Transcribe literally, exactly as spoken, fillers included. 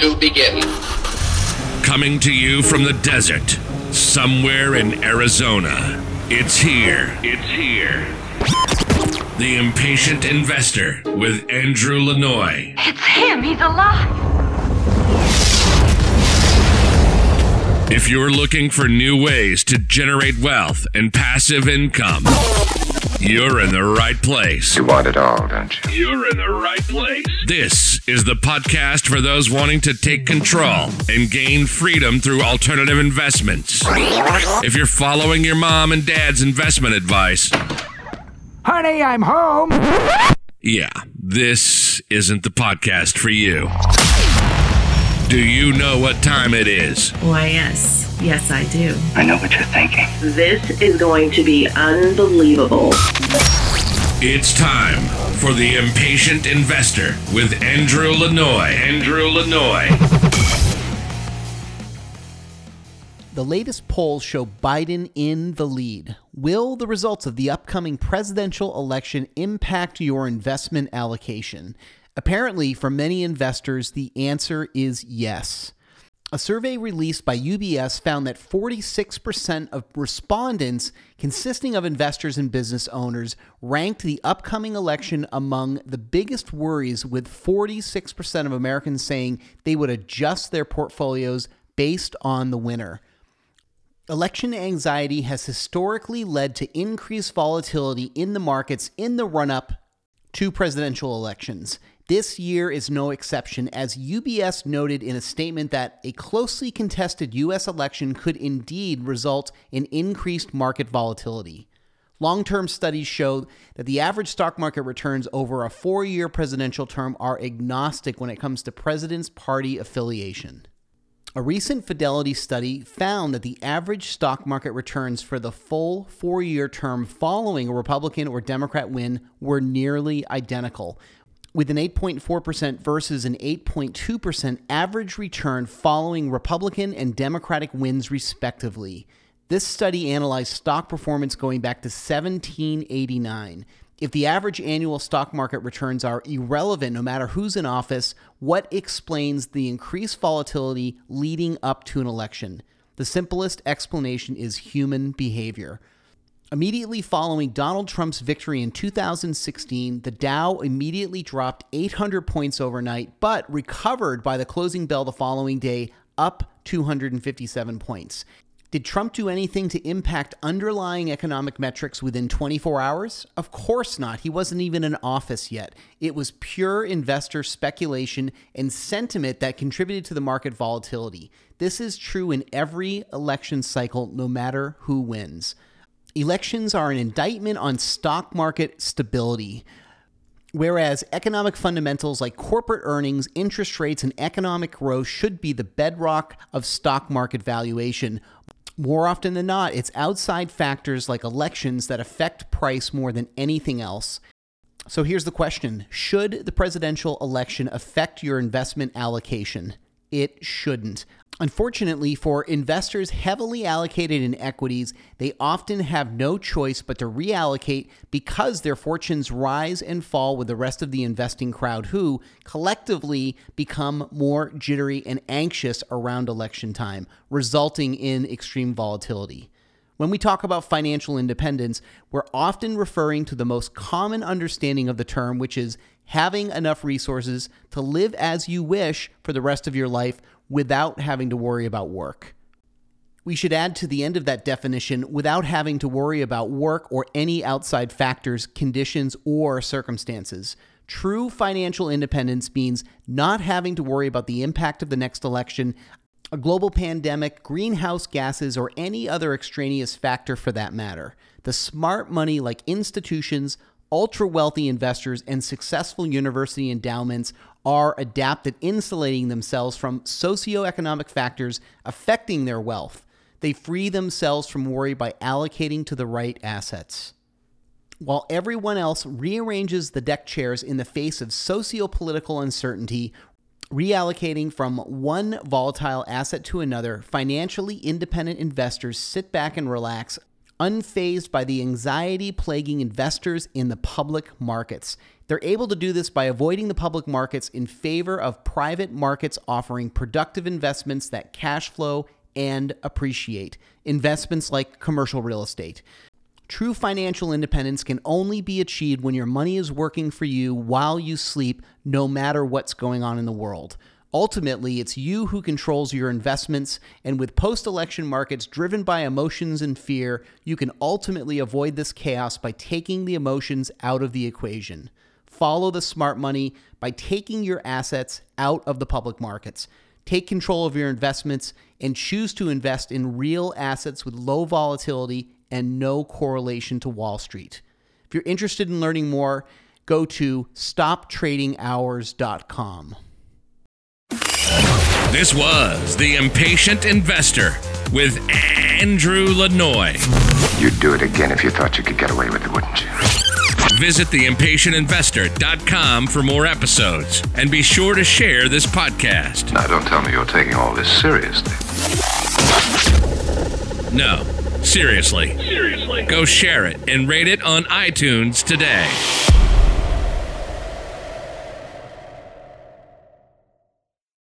to begin. Coming to you from the desert, somewhere in Arizona. It's here. It's here. The Impatient Investor with Andrew LaNoy. It's him. He's alive. If you're looking for new ways to generate wealth and passive income, you're in the right place. You want it all, don't you? You're in the right place. This is the podcast for those wanting to take control and gain freedom through alternative investments. If you're following your mom and dad's investment advice, honey, I'm home. Yeah, this isn't the podcast for you. Do you know what time it is? Why, yes. Yes, I do. I know what you're thinking. This is going to be unbelievable. It's time for The Impatient Investor with Andrew LaNoy. Andrew LaNoy. The latest polls show Biden in the lead. Will the results of the upcoming presidential election impact your investment allocation? Apparently, for many investors, the answer is yes. A survey released by U B S found that forty-six percent of respondents, consisting of investors and business owners, ranked the upcoming election among the biggest worries, with forty-six percent of Americans saying they would adjust their portfolios based on the winner. Election anxiety has historically led to increased volatility in the markets in the run-up to presidential elections. This year is no exception, as U B S noted in a statement that a closely contested U S election could indeed result in increased market volatility. Long-term studies show that the average stock market returns over a four-year presidential term are agnostic when it comes to president's party affiliation. A recent Fidelity study found that the average stock market returns for the full four-year term following a Republican or Democrat win were nearly identical, with an eight point four percent versus an eight point two percent average return following Republican and Democratic wins respectively. This study analyzed stock performance going back to seventeen eighty-nine. If the average annual stock market returns are irrelevant no matter who's in office, what explains the increased volatility leading up to an election? The simplest explanation is human behavior. Immediately following Donald Trump's victory in two thousand sixteen, the Dow immediately dropped eight hundred points overnight, but recovered by the closing bell the following day, up two hundred fifty-seven points. Did Trump do anything to impact underlying economic metrics within twenty-four hours? Of course not. He wasn't even in office yet. It was pure investor speculation and sentiment that contributed to the market volatility. This is true in every election cycle, no matter who wins. Elections are an indictment on stock market stability. Whereas economic fundamentals like corporate earnings, interest rates, and economic growth should be the bedrock of stock market valuation, more often than not, it's outside factors like elections that affect price more than anything else. So here's the question. Should the presidential election affect your investment allocation? It shouldn't. Unfortunately, for investors heavily allocated in equities, they often have no choice but to reallocate because their fortunes rise and fall with the rest of the investing crowd, who collectively become more jittery and anxious around election time, resulting in extreme volatility. When we talk about financial independence, we're often referring to the most common understanding of the term, which is having enough resources to live as you wish for the rest of your life without having to worry about work. We should add to the end of that definition, without having to worry about work or any outside factors, conditions, or circumstances. True financial independence means not having to worry about the impact of the next election, a global pandemic, greenhouse gases, or any other extraneous factor for that matter. The smart money like institutions, ultra-wealthy investors, and successful university endowments are adept at insulating themselves from socioeconomic factors affecting their wealth. They free themselves from worry by allocating to the right assets. While everyone else rearranges the deck chairs in the face of socio-political uncertainty, reallocating from one volatile asset to another, financially independent investors sit back and relax, unfazed by the anxiety plaguing investors in the public markets. They're able to do this by avoiding the public markets in favor of private markets offering productive investments that cash flow and appreciate, investments like commercial real estate. True financial independence can only be achieved when your money is working for you while you sleep, no matter what's going on in the world. Ultimately, it's you who controls your investments, and with post-election markets driven by emotions and fear, you can ultimately avoid this chaos by taking the emotions out of the equation. Follow the smart money by taking your assets out of the public markets. Take control of your investments and choose to invest in real assets with low volatility and no correlation to Wall Street. If you're interested in learning more, go to stop trading hours dot com. This was The Impatient Investor with Andrew LaNoy. You'd do it again if you thought you could get away with it, wouldn't you? Visit the impatient investor dot com for more episodes, and be sure to share this podcast. Now, don't tell me you're taking all this seriously. No, seriously. Seriously. Go share it and rate it on iTunes today.